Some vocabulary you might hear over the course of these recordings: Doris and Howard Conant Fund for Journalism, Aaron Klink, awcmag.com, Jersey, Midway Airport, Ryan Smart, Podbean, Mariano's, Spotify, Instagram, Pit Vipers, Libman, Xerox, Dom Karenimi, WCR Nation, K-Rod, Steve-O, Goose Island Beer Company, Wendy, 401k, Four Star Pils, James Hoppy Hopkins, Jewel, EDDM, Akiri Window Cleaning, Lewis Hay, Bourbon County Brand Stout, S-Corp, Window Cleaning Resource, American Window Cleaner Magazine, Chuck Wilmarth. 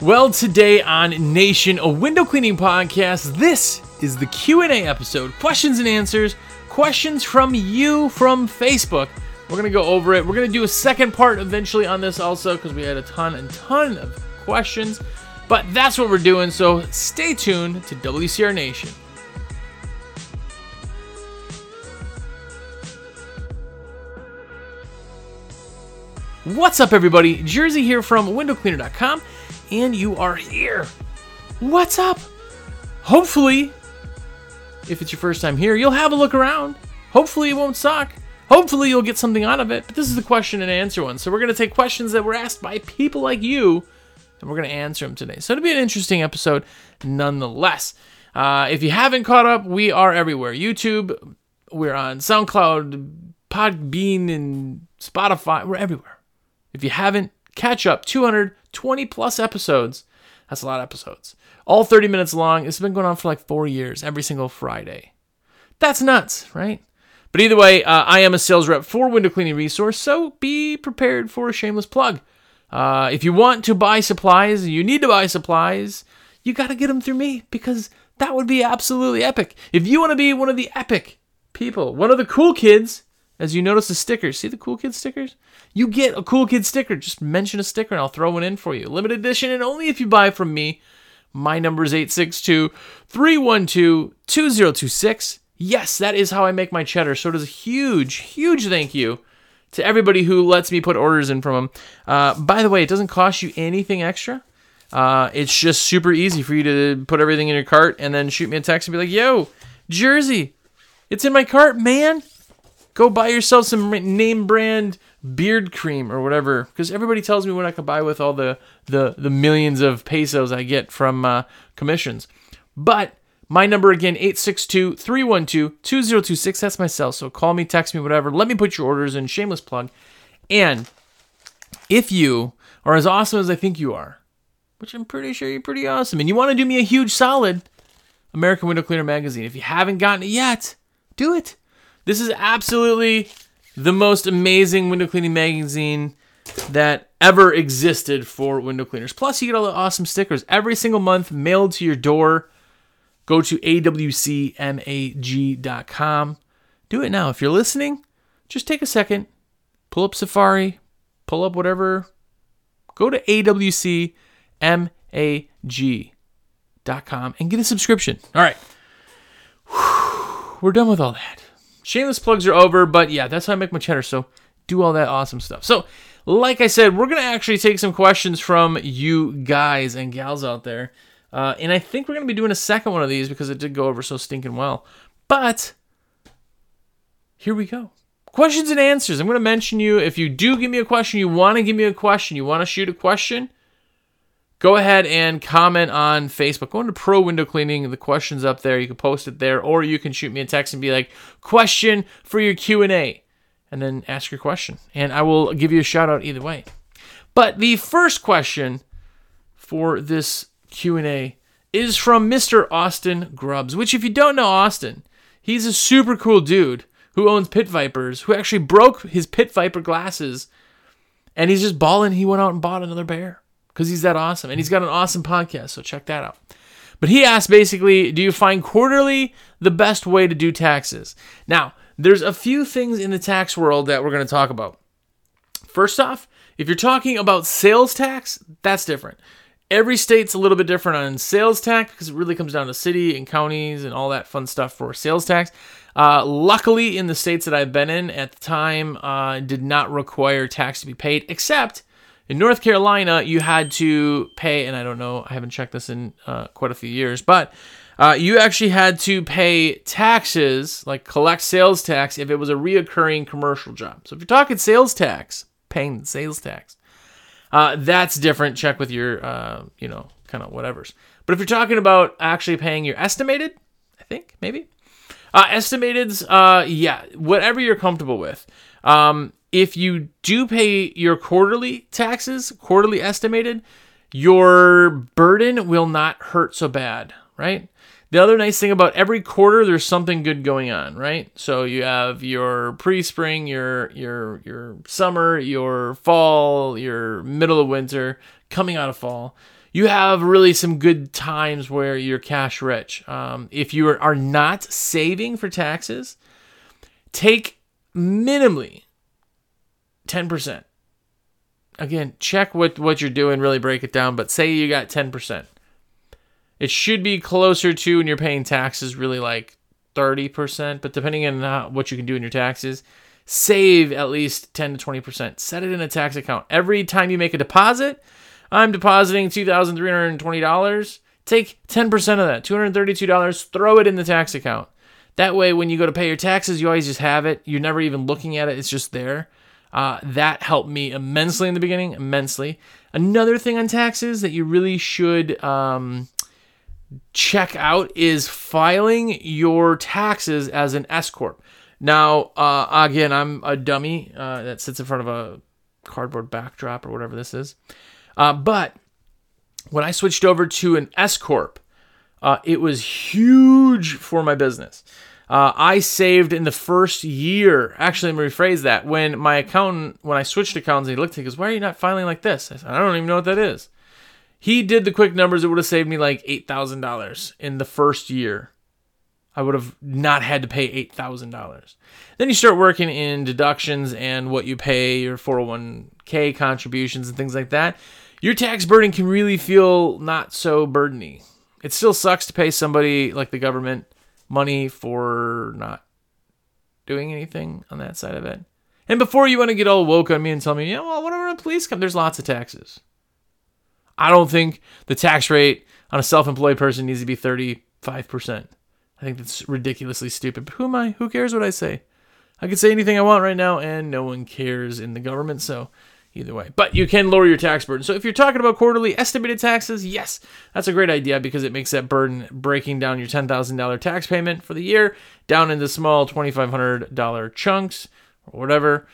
Well, today on Nation, a window cleaning podcast, this is the Q&A episode. Questions and answers, questions from you from Facebook. We're going to go over it. We're going to do a second part eventually on this also because we had a ton and ton of questions. But that's what we're doing, so stay tuned to WCR Nation. What's up, everybody? Jersey here from windowcleaner.com. And you are here. What's up? Hopefully, if it's your first time here, you'll have a look around. Hopefully it won't suck. Hopefully you'll get something out of it. But this is the question and answer one. So we're going to take questions that were asked by people like you, and we're going to answer them today. So it'll be an interesting episode nonetheless. If you haven't caught up, we are everywhere. YouTube, we're on SoundCloud, Podbean, and Spotify. We're everywhere. If you haven't, catch up. 220 plus episodes. That's a lot of episodes. All 30 minutes long. It's been going on for like 4 years, every single Friday. That's nuts, right? But either way, I am a sales rep for Window Cleaning Resource, so be prepared for a shameless plug. If you want to buy supplies, you need to buy supplies, you got to get them through me because that would be absolutely epic. If you want to be one of the epic people, one of the cool kids, as you notice the stickers, see the cool kid stickers? You get a cool kid sticker. Just mention a sticker and I'll throw one in for you. Limited edition and only if you buy from me. My number is 862-312-2026. Yes, that is how I make my cheddar. So it is a huge, huge thank you to everybody who lets me put orders in from them. By the way, it doesn't cost you anything extra. It's just super easy for you to put everything in your cart and then shoot me a text and be like, yo, Jersey, it's in my cart, man. Go buy yourself some name brand beard cream or whatever, because everybody tells me what I can buy with all the millions of pesos I get from commissions. But my number again, 862-312-2026. That's my cell. So call me, text me, whatever. Let me put your orders in. Shameless plug. And if you are as awesome as I think you are, which I'm pretty sure you're pretty awesome, and you want to do me a huge solid, American Window Cleaner Magazine. If you haven't gotten it yet, do it. This is absolutely the most amazing window cleaning magazine that ever existed for window cleaners. Plus, you get all the awesome stickers every single month mailed to your door. Go to awcmag.com. Do it now. If you're listening, just take a second. Pull up Safari. Pull up whatever. Go to awcmag.com and get a subscription. All right. Whew, we're done with all that. Shameless plugs are over, but yeah, that's how I make my cheddar, so do all that awesome stuff. So, like I said, we're going to actually take some questions from you guys and gals out there, and I think we're going to be doing a second one of these because it did go over so stinking well, but here we go. Questions and answers. I'm going to mention you. If you do give me a question, you want to give me a question, you want to shoot a question, go ahead and comment on Facebook. Go into Pro Window Cleaning. The question's up there. You can post it there, or you can shoot me a text and be like, question for your Q&A, and then ask your question. And I will give you a shout-out either way. But the first question for this Q&A is from Mr. Austin Grubbs, which if you don't know Austin, he's a super cool dude who owns Pit Vipers, who actually broke his Pit Viper glasses, and he's just balling. He went out and bought another pair. Because he's that awesome. And he's got an awesome podcast, so check that out. But he asked basically, do you find quarterly the best way to do taxes? Now, there's a few things in the tax world that we're going to talk about. First off, if you're talking about sales tax, that's different. Every state's a little bit different on sales tax because it really comes down to city and counties and all that fun stuff for sales tax. Luckily, in the states that I've been in at the time, did not require tax to be paid, except in North Carolina, you had to pay, and I don't know, I haven't checked this in quite a few years, but you actually had to pay taxes, like collect sales tax, if it was a reoccurring commercial job. So if you're talking sales tax, paying sales tax, that's different. Check with your, kind of whatevers. But if you're talking about actually paying your estimated, I think, maybe? Estimateds, yeah, whatever you're comfortable with. If you do pay your quarterly taxes, quarterly estimated, your burden will not hurt so bad, right? The other nice thing about every quarter, there's something good going on, right? So you have your pre-spring, your summer, your fall, your middle of winter, coming out of fall. you have really some good times where you're cash rich. If you are not saving for taxes, take minimally 10%. Again, check what you're doing, really break it down, but say you got 10%. It should be closer to, when you're paying taxes, really like 30%, but depending on what you can do in your taxes, save at least 10 to 20%. Set it in a tax account. Every time you make a deposit, I'm depositing $2,320. Take 10% of that, $232, throw it in the tax account. That way, when you go to pay your taxes, you always just have it. You're never even looking at it. It's just there. That helped me immensely in the beginning, immensely. Another thing on taxes that you really should check out is filing your taxes as an S-Corp. Now, again, I'm a dummy that sits in front of a cardboard backdrop or whatever this is. But when I switched over to an S-Corp, it was huge for my business. I saved in the first year. Actually, let me rephrase that. When my accountant, when I switched accountants, he looked at me and goes, "Why are you not filing like this?" I said, "I don't even know what that is." He did the quick numbers. It would have saved me like $8,000 in the first year. I would have not had to pay $8,000. Then you start working in deductions and what you pay, your 401k contributions and things like that. Your tax burden can really feel not so burdeny. It still sucks to pay somebody like the government money for not doing anything on that side of it. And before you want to get all woke on me and tell me, yeah, well, whenever the police come, there's lots of taxes. I don't think the tax rate on a self-employed person needs to be 35%. I think that's ridiculously stupid. But who am I? Who cares what I say? I could say anything I want right now, and no one cares in the government, so either way. But you can lower your tax burden. So if you're talking about quarterly estimated taxes, yes, that's a great idea because it makes that burden breaking down your $10,000 tax payment for the year down into small $2,500 chunks or whatever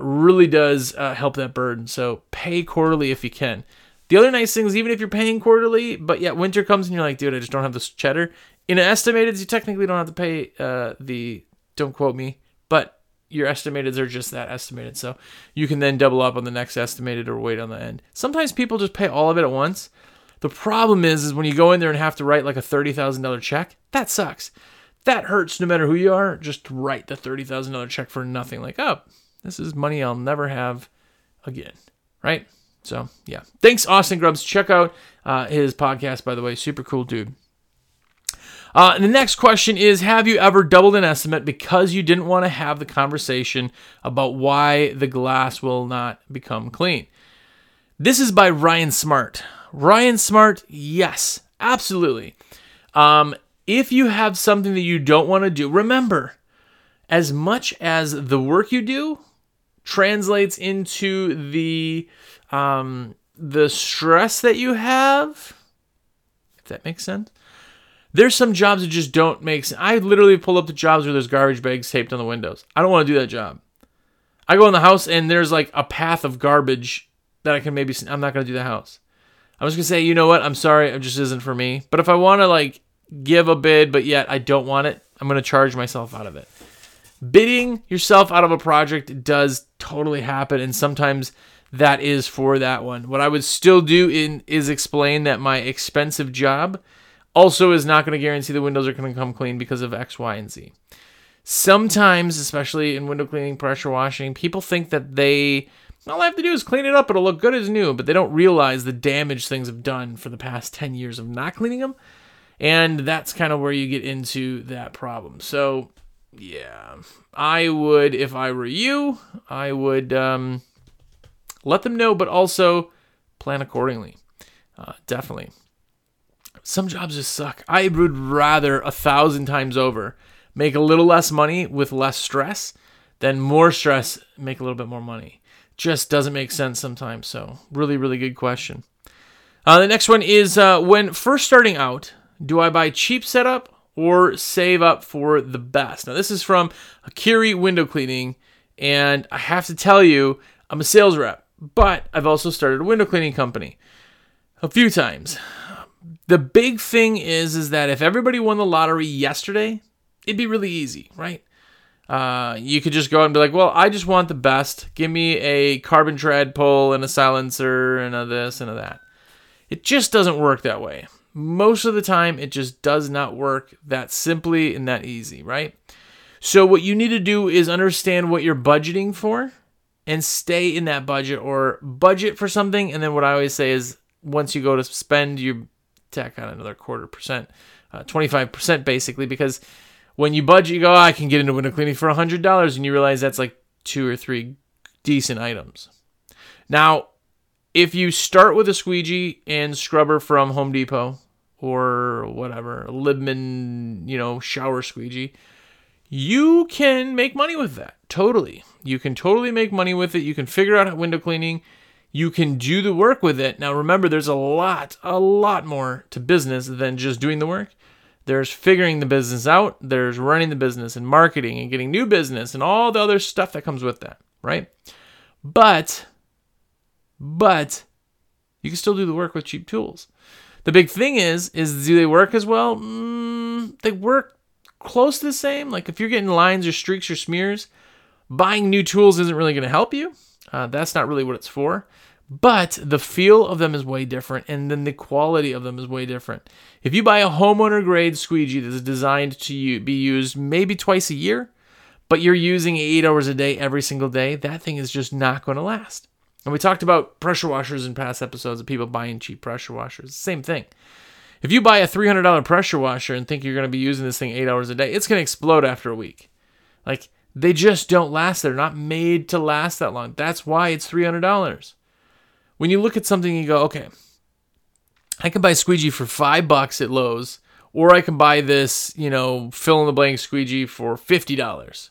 really does help that burden. So pay quarterly if you can. The other nice thing is even if you're paying quarterly, but yet winter comes and you're like, dude, I just don't have this cheddar. In estimateds, you technically don't have to pay don't quote me, but your estimateds are just that estimated. So you can then double up on the next estimated or wait on the end. Sometimes people just pay all of it at once. The problem is when you go in there and have to write like a $30,000 check, that sucks. That hurts no matter who you are. Just write the $30,000 check for nothing. Like, oh, this is money I'll never have again, right? So, yeah. Thanks, Austin Grubbs. Check out his podcast, by the way. Super cool dude. And the next question is, have you ever doubled an estimate because you didn't want to have the conversation about why the glass will not become clean? This is by Ryan Smart. Ryan Smart, yes, absolutely. If you have something that you don't want to do, remember, as much as the work you do translates into the stress that you have, if that makes sense. There's some jobs that just don't make sense. I literally pull up the jobs where there's garbage bags taped on the windows. I don't want to do that job. I go in the house and there's like a path of garbage that I can maybe see. I'm not going to do the house. I'm just going to say, you know what? I'm sorry. It just isn't for me. But if I want to like give a bid, but yet I don't want it, I'm going to charge myself out of it. Bidding yourself out of a project does totally happen. And sometimes that is for that one. What I would still do is explain that my expensive job also is not going to guarantee the windows are going to come clean because of X, Y, and Z. Sometimes, especially in window cleaning, pressure washing, people think that all I have to do is clean it up. It'll look good as new, but they don't realize the damage things have done for the past 10 years of not cleaning them. And that's kind of where you get into that problem. So yeah, I would, if I were you, I would let them know, but also plan accordingly. Definitely. Some jobs just suck. I would rather 1,000 times over make a little less money with less stress than more stress, make a little bit more money. Just doesn't make sense sometimes. So really, really good question. The next one is, when first starting out, do I buy cheap setup or save up for the best? Now this is from Akiri Window Cleaning. And I have to tell you, I'm a sales rep, but I've also started a window cleaning company a few times. The big thing is that if everybody won the lottery yesterday, it'd be really easy, right? You could just go out and be like, well, I just want the best. Give me a carbon tread pull and a silencer and a this and a that. It just doesn't work that way. Most of the time, it just does not work that simply and that easy, right? So what you need to do is understand what you're budgeting for and stay in that budget, or budget for something. And then what I always say is once you go to spend, you tack on another 0.25%, 25% basically, because when you budget, you go, oh, I can get into window cleaning for $100, and you realize that's like 2 or 3 decent items. Now, if you start with a squeegee and scrubber from Home Depot or whatever, Libman, shower squeegee, you can make money with that. Totally. You can totally make money with it. You can figure out window cleaning. You can do the work with it. Now, remember, there's a lot more to business than just doing the work. There's figuring the business out. There's running the business and marketing and getting new business and all the other stuff that comes with that, right? But you can still do the work with cheap tools. The big thing is do they work as well? They work close to the same. Like if you're getting lines or streaks or smears, buying new tools isn't really going to help you. That's not really what it's for. But the feel of them is way different, and then the quality of them is way different. If you buy a homeowner-grade squeegee that is designed to be used maybe twice a year, but you're using 8 hours a day every single day, that thing is just not going to last. And we talked about pressure washers in past episodes of people buying cheap pressure washers. Same thing. If you buy a $300 pressure washer and think you're going to be using this thing 8 hours a day, it's going to explode after a week. Like, they just don't last. They're not made to last that long. That's why it's $300. When you look at something, you go, okay, I can buy a squeegee for $5 at Lowe's, or I can buy this, fill in the blank squeegee for $50.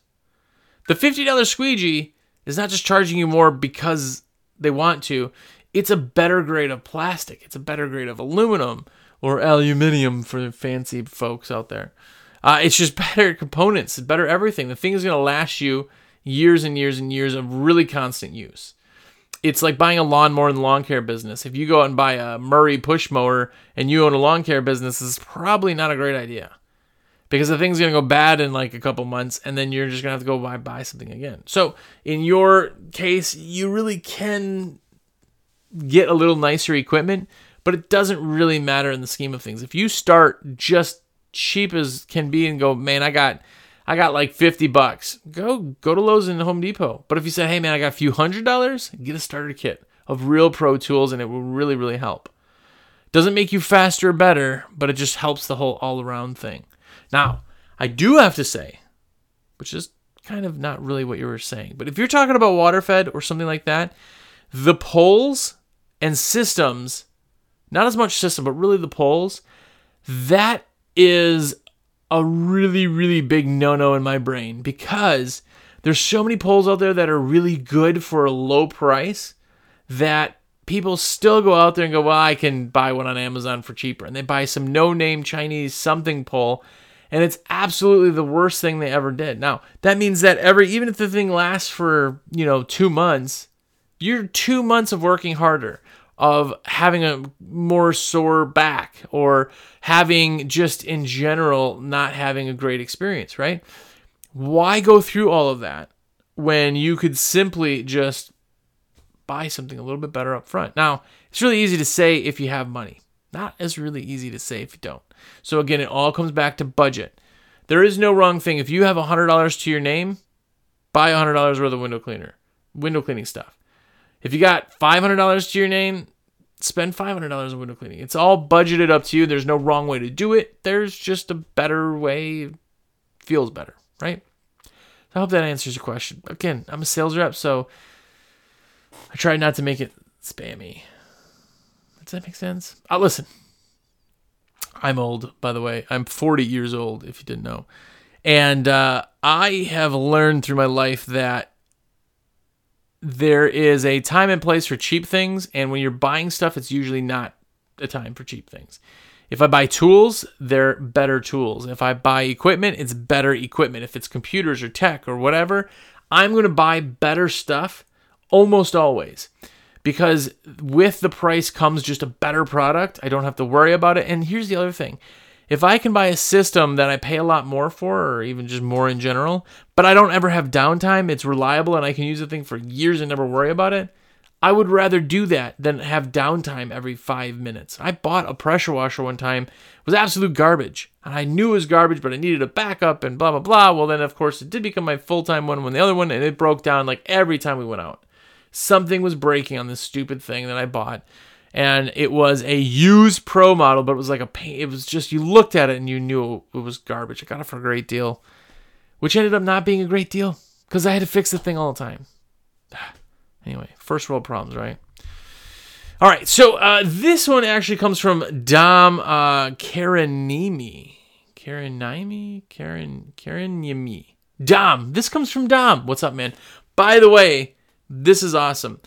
The $50 squeegee is not just charging you more because they want to. It's a better grade of plastic. It's a better grade of aluminum, or aluminium for the fancy folks out there. It's just better components, better everything. The thing is going to last you years and years and years of really constant use. It's like buying a lawnmower in the lawn care business. If you go out and buy a Murray push mower and you own a lawn care business, it's probably not a great idea, because the thing's going to go bad in like a couple months, and then you're just going to have to go buy something again. So in your case, you really can get a little nicer equipment, but it doesn't really matter in the scheme of things. If you start just cheap as can be and go, man, I got like $50, go to Lowe's and Home Depot. But if you say, hey man, I got a few $100, get a starter kit of real pro tools, and it will really, really help. Doesn't make you faster or better, but it just helps the whole all around thing. Now, I do have to say, which is kind of not really what you were saying, but if you're talking about water fed or something like that, the poles and systems, not as much system, but really the poles, that is a really, really big no-no in my brain, because there's so many poles out there that are really good for a low price that people still go out there and go, well, I can buy one on Amazon for cheaper. And they buy some no-name Chinese something pole, and it's absolutely the worst thing they ever did. Now, that means that even if the thing lasts for, 2 months, you're 2 months of working harder, of having a more sore back, or having just in general not having a great experience, right? Why go through all of that when you could simply just buy something a little bit better up front? Now, it's really easy to say if you have money. Not as really easy to say if you don't. So again, it all comes back to budget. There is no wrong thing. If you have $100 to your name, buy $100 worth of window cleaning stuff. If you got $500 to your name, spend $500 on window cleaning. It's all budgeted up to you. There's no wrong way to do it. There's just a better way. Feels better, right? I hope that answers your question. Again, I'm a sales rep, so I try not to make it spammy. Does that make sense? Listen, I'm old, by the way. I'm 40 years old, if you didn't know. And I have learned through my life that there is a time and place for cheap things, and when you're buying stuff, it's usually not a time for cheap things. If I buy tools, they're better tools. If I buy equipment, it's better equipment. If it's computers or tech or whatever, I'm going to buy better stuff almost always, because with the price comes just a better product. I don't have to worry about it. And here's the other thing. If I can buy a system that I pay a lot more for, or even just more in general, but I don't ever have downtime, it's reliable, and I can use the thing for years and never worry about it, I would rather do that than have downtime every 5 minutes. I bought a pressure washer one time. It was absolute garbage. And I knew it was garbage, but I needed a backup and blah, blah, blah. Well, then, of course, it did become my full-time one when the other one, and it broke down like every time we went out. Something was breaking on this stupid thing that I bought. And it was a used Pro model, but it was like a paint. It was just, you looked at it and you knew it was garbage. I got it for a great deal, which ended up not being a great deal because I had to fix the thing all the time. Anyway, first world problems, right? All right, so this one actually comes from Dom Karenimi. Karenimi. Dom. This comes from Dom. What's up, man? By the way, this is awesome.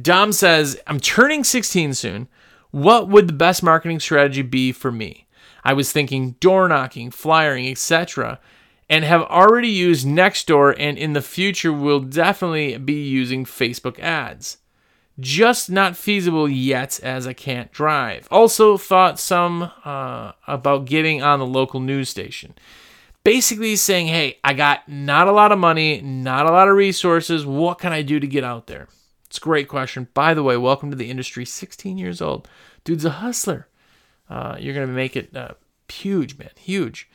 Dom says, I'm turning 16 soon. What would the best marketing strategy be for me? I was thinking door knocking, flyering, etc., and have already used Nextdoor, and in the future will definitely be using Facebook ads. Just not feasible yet as I can't drive. Also thought some about getting on the local news station. Basically saying, hey, I got not a lot of money, not a lot of resources. What can I do to get out there? It's a great question. By the way, welcome to the industry. 16 years old. Dude's a hustler. You're going to make it huge, man. Huge.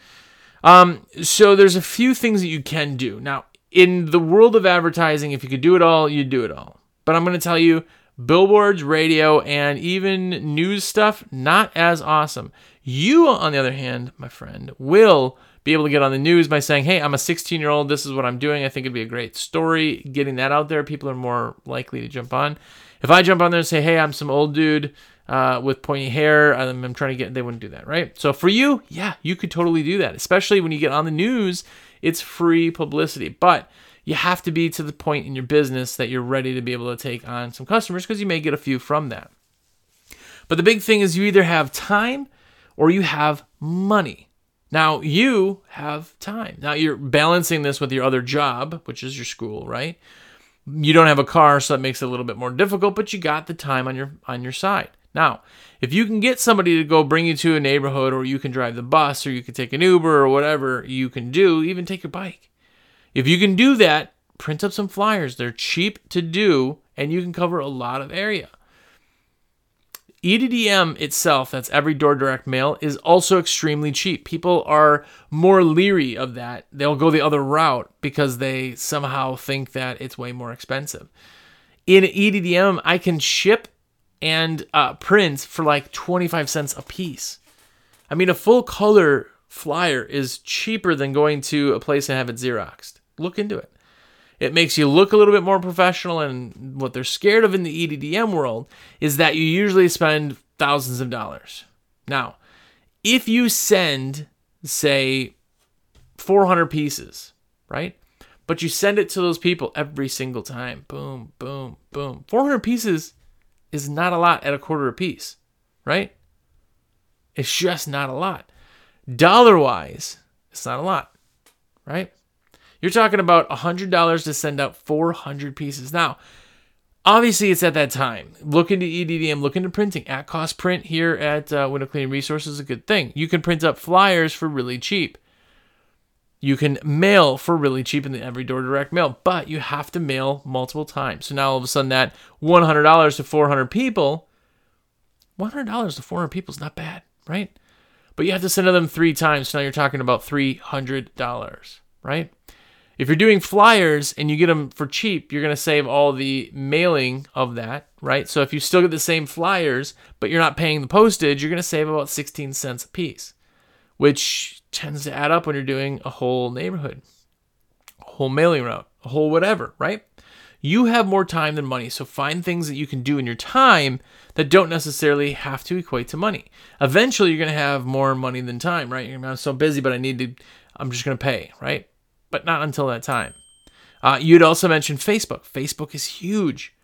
So there's a few things that you can do. Now, in the world of advertising, if you could do it all, you'd do it all. But I'm going to tell you, billboards, radio, and even news stuff, not as awesome. You, on the other hand, my friend, will be able to get on the news by saying, hey, I'm a 16-year-old. This is what I'm doing. I think it'd be a great story. Getting that out there, people are more likely to jump on. If I jump on there and say, hey, I'm some old dude with pointy hair, I'm trying to get, they wouldn't do that, right? So for you, yeah, you could totally do that. Especially when you get on the news, it's free publicity. But you have to be to the point in your business that you're ready to be able to take on some customers because you may get a few from that. But the big thing is you either have time or you have money. Now, you have time. Now, you're balancing this with your other job, which is your school, right? You don't have a car, so that makes it a little bit more difficult, but you got the time on your side. Now, if you can get somebody to go bring you to a neighborhood, or you can drive the bus, or you can take an Uber, or whatever you can do, even take your bike. If you can do that, print up some flyers. They're cheap to do, and you can cover a lot of area. EDDM itself, that's every door direct mail, is also extremely cheap. People are more leery of that. They'll go the other route because they somehow think that it's way more expensive. In EDDM, I can ship and print for like 25 cents a piece. I mean, a full color flyer is cheaper than going to a place and have it Xeroxed. Look into it. It makes you look a little bit more professional, and what they're scared of in the EDDM world is that you usually spend thousands of dollars. Now, if you send, say, 400 pieces, right? But you send it to those people every single time. Boom, boom, boom. 400 pieces is not a lot at a quarter a piece, right? It's just not a lot. Dollar-wise, it's not a lot, right? You're talking about $100 to send out 400 pieces. Now, obviously, it's at that time. Look into EDDM, look into printing. At cost print here at Window Cleaning Resource is a good thing. You can print up flyers for really cheap. You can mail for really cheap in the every door direct mail, but you have to mail multiple times. So now all of a sudden that $100 to 400 people, $100 to 400 people is not bad, right? But you have to send to them three times. So now you're talking about $300, right? If you're doing flyers and you get them for cheap, you're going to save all the mailing of that, right? So if you still get the same flyers, but you're not paying the postage, you're going to save about 16 cents a piece, which tends to add up when you're doing a whole neighborhood, a whole mailing route, a whole whatever, right? You have more time than money, so find things that you can do in your time that don't necessarily have to equate to money. Eventually, you're going to have more money than time, right? You're going to be, I'm so busy, but I'm just going to pay, right? But not until that time. You'd also mentioned Facebook. Facebook is huge.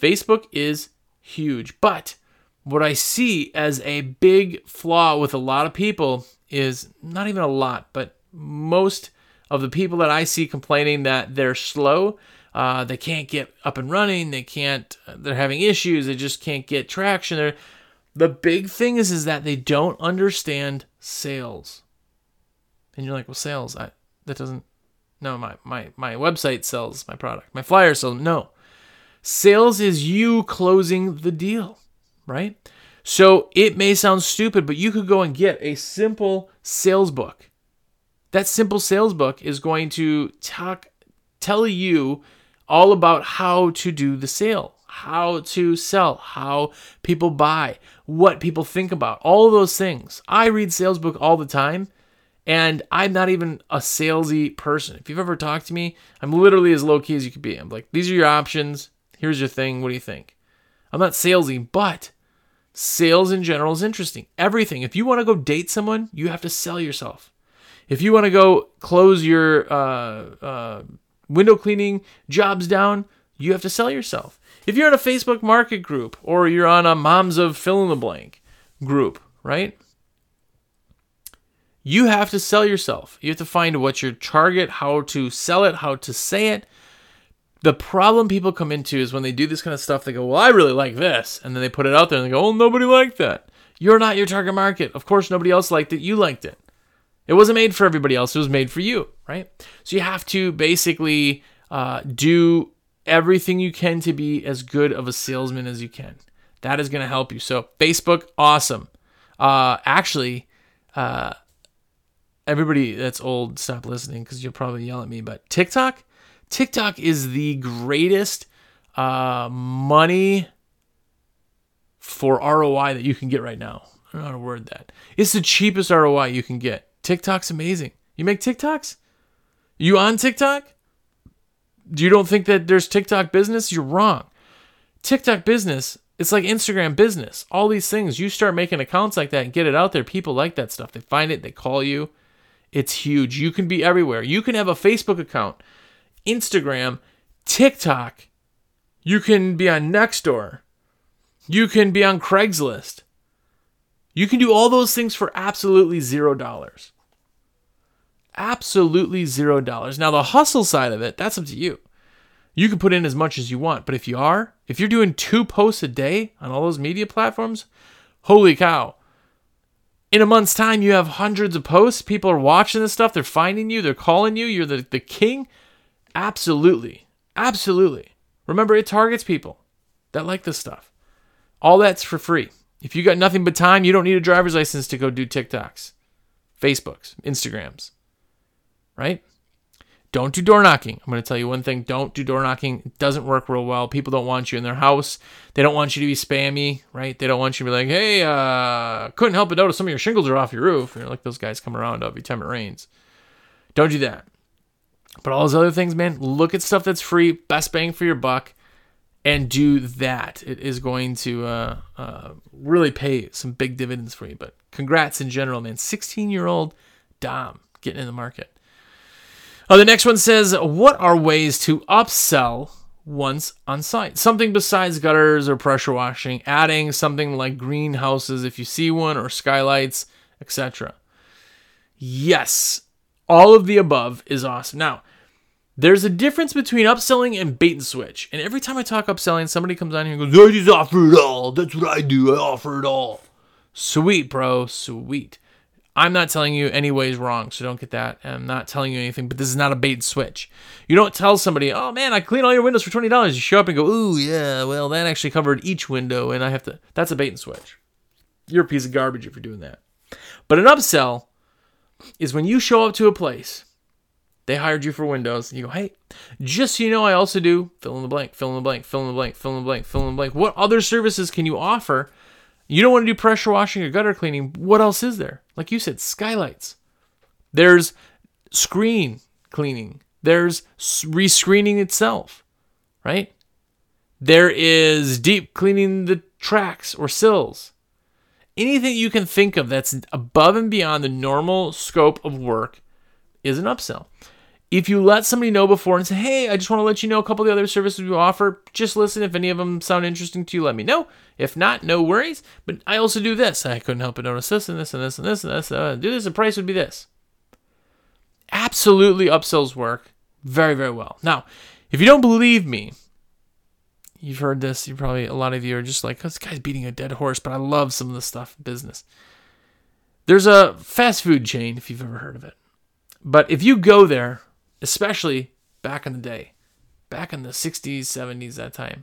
Facebook is huge. But what I see as a big flaw with a lot of people is, not even a lot, but most of the people that I see complaining that they're slow, they can't get up and running, they're having issues, they just can't get traction. The big thing is that they don't understand sales. And you're like, well, sales, that doesn't... No, my website sells my product. My flyer sells. No. Sales is you closing the deal, right? So it may sound stupid, but you could go and get a simple sales book. That simple sales book is going to tell you all about how to do the sale, how to sell, how people buy, what people think about, all those things. I read sales book all the time, and I'm not even a salesy person. If you've ever talked to me, I'm literally as low-key as you could be. I'm like, these are your options. Here's your thing. What do you think? I'm not salesy, but sales in general is interesting. Everything. If you want to go date someone, you have to sell yourself. If you want to go close your window cleaning jobs down, you have to sell yourself. If you're in a Facebook market group or you're on a Moms of Fill in the Blank group, right? You have to sell yourself. You have to find what your target, how to sell it, how to say it. The problem people come into is when they do this kind of stuff, they go, well, I really like this. And then they put it out there and they go, oh, nobody liked that. You're not your target market. Of course, nobody else liked it. You liked it. It wasn't made for everybody else. It was made for you, right? So you have to basically do everything you can to be as good of a salesman as you can. That is going to help you. So Facebook, awesome. Everybody that's old, stop listening because you'll probably yell at me. But TikTok? TikTok is the greatest money for ROI that you can get right now. I don't know how to word that. It's the cheapest ROI you can get. TikTok's amazing. You make TikToks? You on TikTok? You don't think that there's TikTok business? You're wrong. TikTok business, it's like Instagram business. All these things, you start making accounts like that and get it out there. People like that stuff. They find it. They call you. It's huge. You can be everywhere. You can have a Facebook account, Instagram, TikTok. You can be on Nextdoor. You can be on Craigslist. You can do all those things for absolutely $0. Absolutely $0. Now, the hustle side of it, that's up to you. You can put in as much as you want, but if you're doing 2 posts a day on all those media platforms, holy cow. In a month's time, you have hundreds of posts. People are watching this stuff. They're finding you. They're calling you. You're the king. Absolutely. Absolutely. Remember, it targets people that like this stuff. All that's for free. If you got nothing but time, you don't need a driver's license to go do TikToks, Facebooks, Instagrams, right? Don't do door knocking. I'm going to tell you one thing. Don't do door knocking. It doesn't work real well. People don't want you in their house. They don't want you to be spammy, right? They don't want you to be like, hey, couldn't help but notice some of your shingles are off your roof. You know, like those guys come around every time it rains. Don't do that. But all those other things, man, look at stuff that's free, best bang for your buck. And do that. It is going to really pay some big dividends for you. But congrats in general, man. 16-year-old Dom getting in the market. The next one says, what are ways to upsell once on site? Something besides gutters or pressure washing. Adding something like greenhouses if you see one, or skylights, etc. Yes, all of the above is awesome. Now, there's a difference between upselling and bait and switch. And every time I talk upselling, somebody comes on here and goes, I just offer it all. That's what I do. I offer it all. Sweet, bro. Sweet. I'm not telling you any ways wrong, so don't get that. I'm not telling you anything, but this is not a bait and switch. You don't tell somebody, oh, man, I clean all your windows for $20. You show up and go, ooh, yeah, well, that actually covered each window, and I have to. That's a bait and switch. You're a piece of garbage if you're doing that. But an upsell is when you show up to a place. They hired you for windows. You go, hey, just so you know, I also do fill in the blank, fill in the blank, fill in the blank, fill in the blank, fill in the blank. What other services can you offer? You don't want to do pressure washing or gutter cleaning. What else is there? Like you said, skylights. There's screen cleaning. There's rescreening itself, right? There is deep cleaning the tracks or sills. Anything you can think of that's above and beyond the normal scope of work is an upsell. If you let somebody know before and say, hey, I just want to let you know a couple of the other services we offer, just listen. If any of them sound interesting to you, let me know. If not, no worries. But I also do this. I couldn't help but notice this and this and this and this and this. Do this, the price would be this. Absolutely, upsells work very, very well. Now, if you don't believe me, you've heard this. You probably, a lot of you are just like, oh, this guy's beating a dead horse, but I love some of the stuff in business. There's a fast food chain, if you've ever heard of it. But if you go there, especially back in the day, back in the 60s, 70s, that time.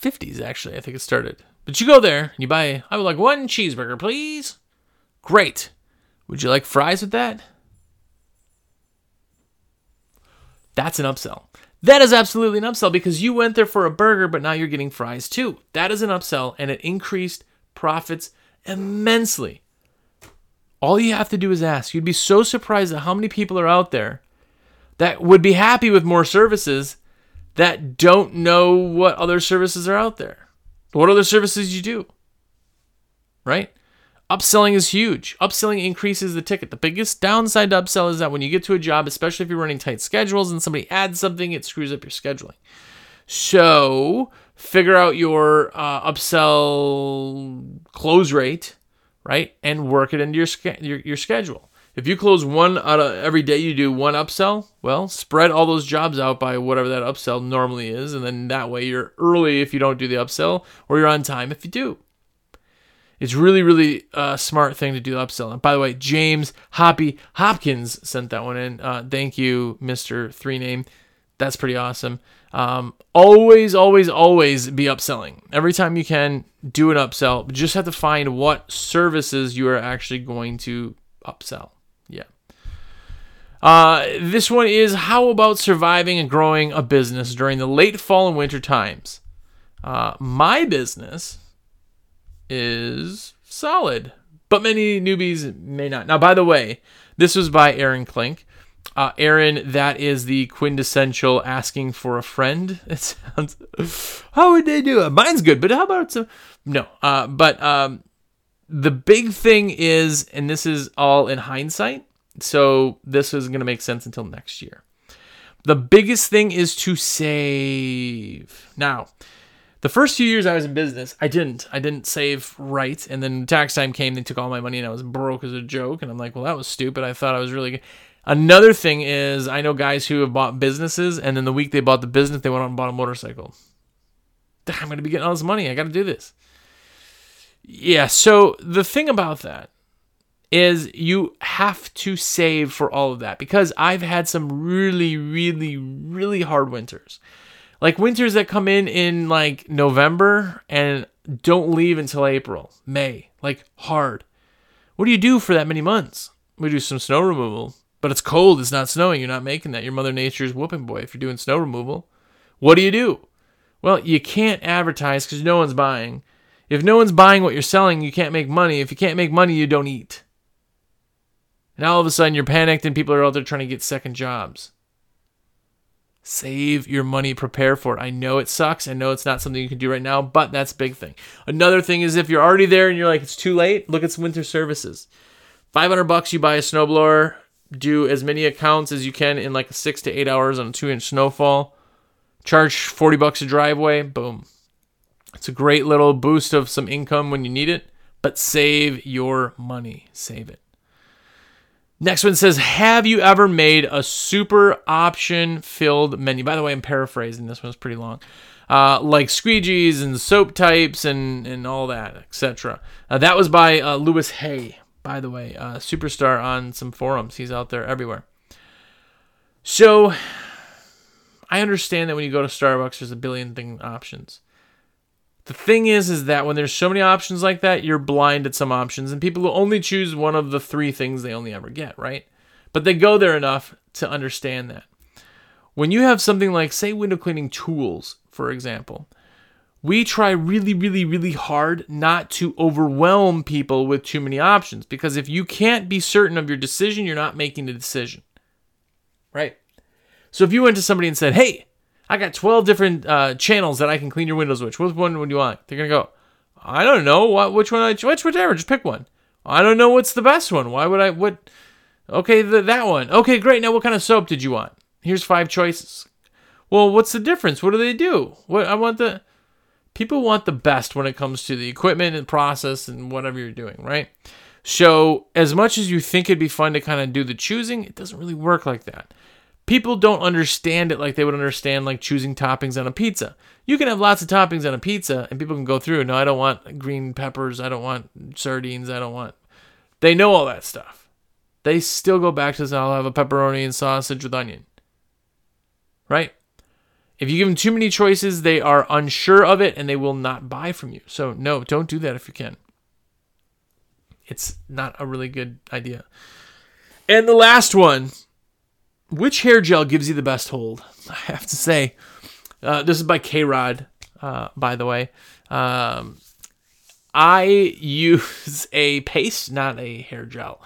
50s, actually, I think it started. But you go there, and you buy, I would like one cheeseburger, please. Great. Would you like fries with that? That's an upsell. That is absolutely an upsell because you went there for a burger, but now you're getting fries too. That is an upsell, and it increased profits immensely. All you have to do is ask. You'd be so surprised at how many people are out there that would be happy with more services that don't know what other services are out there. What other services you do, right? Upselling is huge. Upselling increases the ticket. The biggest downside to upsell is that when you get to a job, especially if you're running tight schedules and somebody adds something, it screws up your scheduling. So figure out your upsell close rate, right? And work it into your schedule. If you close one out of every day you do one upsell, well, spread all those jobs out by whatever that upsell normally is. And then that way you're early if you don't do the upsell, or you're on time if you do. It's really, really smart thing to do upsell. And by the way, James Hoppy Hopkins sent that one in. Thank you, Mr. Three Name. That's pretty awesome. Always, always, always be upselling. Every time you can, do an upsell. But just have to find what services you are actually going to upsell. Yeah. This one is, how about surviving and growing a business during the late fall and winter times? My business is solid, but many newbies may not. Now, by the way, this was by Aaron Klink. Aaron, that is the quintessential asking for a friend. It sounds, how would they do it? Mine's good, but how about some? No. The big thing is, and this is all in hindsight, so this isn't going to make sense until next year. The biggest thing is to save. Now, the first few years I was in business, I didn't save right. And then tax time came, they took all my money and I was broke as a joke. And I'm like, well, that was stupid. I thought I was really good. Another thing is, I know guys who have bought businesses, and then the week they bought the business, they went out and bought a motorcycle. I'm going to be getting all this money. I got to do this. Yeah. So the thing about that is you have to save for all of that, because I've had some really, really, really hard winters. Like winters that come in like November and don't leave until April, May, like hard. What do you do for that many months? We do some snow removal, but it's cold. It's not snowing. You're not making that. Your Mother Nature's whooping boy if you're doing snow removal. What do? Well, you can't advertise because no one's buying. If no one's buying what you're selling, you can't make money. If you can't make money, you don't eat. And all of a sudden you're panicked and people are out there trying to get second jobs. Save your money, prepare for it. I know it sucks. I know it's not something you can do right now, but that's a big thing. Another thing is, if you're already there and you're like, it's too late, look at some winter services. $500, you buy a snowblower, do as many accounts as you can in like 6 to 8 hours on a 2-inch snowfall, charge $40 a driveway, boom. It's a great little boost of some income when you need it, but save your money, save it. Next one says, have you ever made a super option-filled menu? By the way, I'm paraphrasing. This one's pretty long. Like squeegees and soap types and all that, etc. That was by Lewis Hay, by the way. Superstar on some forums. He's out there everywhere. So I understand that when you go to Starbucks, there's a billion thing options. The thing is that when there's so many options like that, you're blind at some options, and people will only choose one of the three things they only ever get, right? But they go there enough to understand that. When you have something like, say, window cleaning tools, for example, we try really, really, really hard not to overwhelm people with too many options, because if you can't be certain of your decision, you're not making a decision, right? So if you went to somebody and said, hey, I got 12 different channels that I can clean your windows with. Which one would you want? They're going to go, I don't know. Which one? Whichever. Just pick one. I don't know what's the best one. Why would I? What? Okay, that one. Okay, great. Now, what kind of soap did you want? Here's 5 choices. Well, what's the difference? What do they do? People want the best when it comes to the equipment and process and whatever you're doing, right? So as much as you think it'd be fun to kind of do the choosing, it doesn't really work like that. People don't understand it like they would understand like choosing toppings on a pizza. You can have lots of toppings on a pizza and people can go through, no, I don't want green peppers, I don't want sardines, I don't want... They know all that stuff. They still go back to this, I'll have a pepperoni and sausage with onion. right? If you give them too many choices, they are unsure of it and they will not buy from you. So no, don't do that if you can. It's not a really good idea. And the last one, which hair gel gives you the best hold? I have to say, this is by K-Rod, by the way. I use a paste, not a hair gel,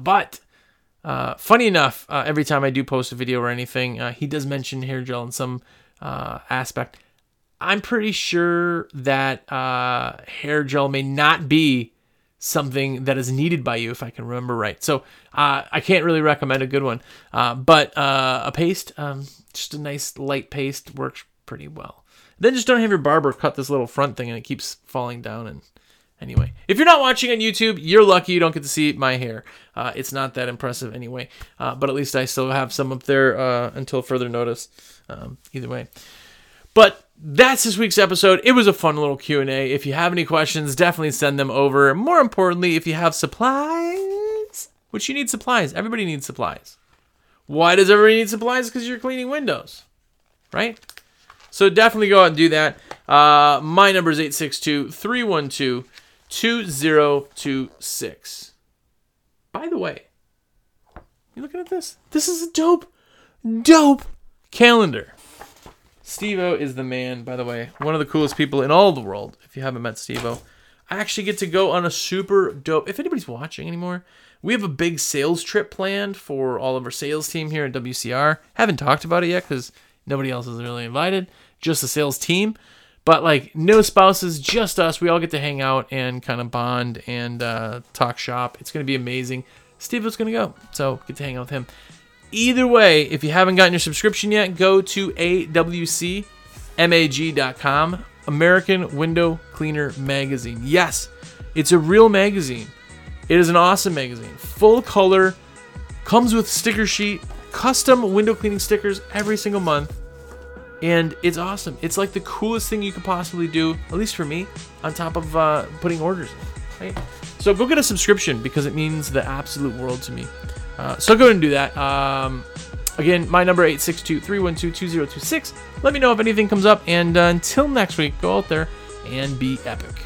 but... funny enough, every time I do post a video or anything, he does mention hair gel in some aspect. I'm pretty sure that hair gel may not be something that is needed by you, if I can remember right. So I can't really recommend a good one, but a paste, just a nice light paste, works pretty well. Then just don't have your barber cut this little front thing and it keeps falling down and... Anyway, if you're not watching on YouTube, you're lucky you don't get to see my hair. It's not that impressive anyway, but at least I still have some up there until further notice, either way. But that's this week's episode. It was a fun little Q&A. If you have any questions, definitely send them over. More importantly, if you have supplies, which you need supplies. Everybody needs supplies. Why does everybody need supplies? Because you're cleaning windows, right? So definitely go out and do that. My number is 862-312-2026. 2026. By the way, you looking at this? This is a dope calendar. Steve-O is the man, by the way. One of the coolest people in all the world, if you haven't met Steve-O. I actually get to go on a super dope... If anybody's watching anymore, we have a big sales trip planned for all of our sales team here at WCR. Haven't talked about it yet because nobody else is really invited. Just the sales team. But, like, no spouses, just us. We all get to hang out and kind of bond and talk shop. It's going to be amazing. Steve-O's going to go, so get to hang out with him. Either way, if you haven't gotten your subscription yet, go to awcmag.com, American Window Cleaner Magazine. Yes, it's a real magazine. It is an awesome magazine. Full color, comes with sticker sheet, custom window cleaning stickers every single month. And it's awesome. It's like the coolest thing you could possibly do, at least for me, on top of putting orders in, right? So go get a subscription because it means the absolute world to me. So go ahead and do that. Again, my number 862-312-2026. Let me know if anything comes up. And until next week, go out there and be epic.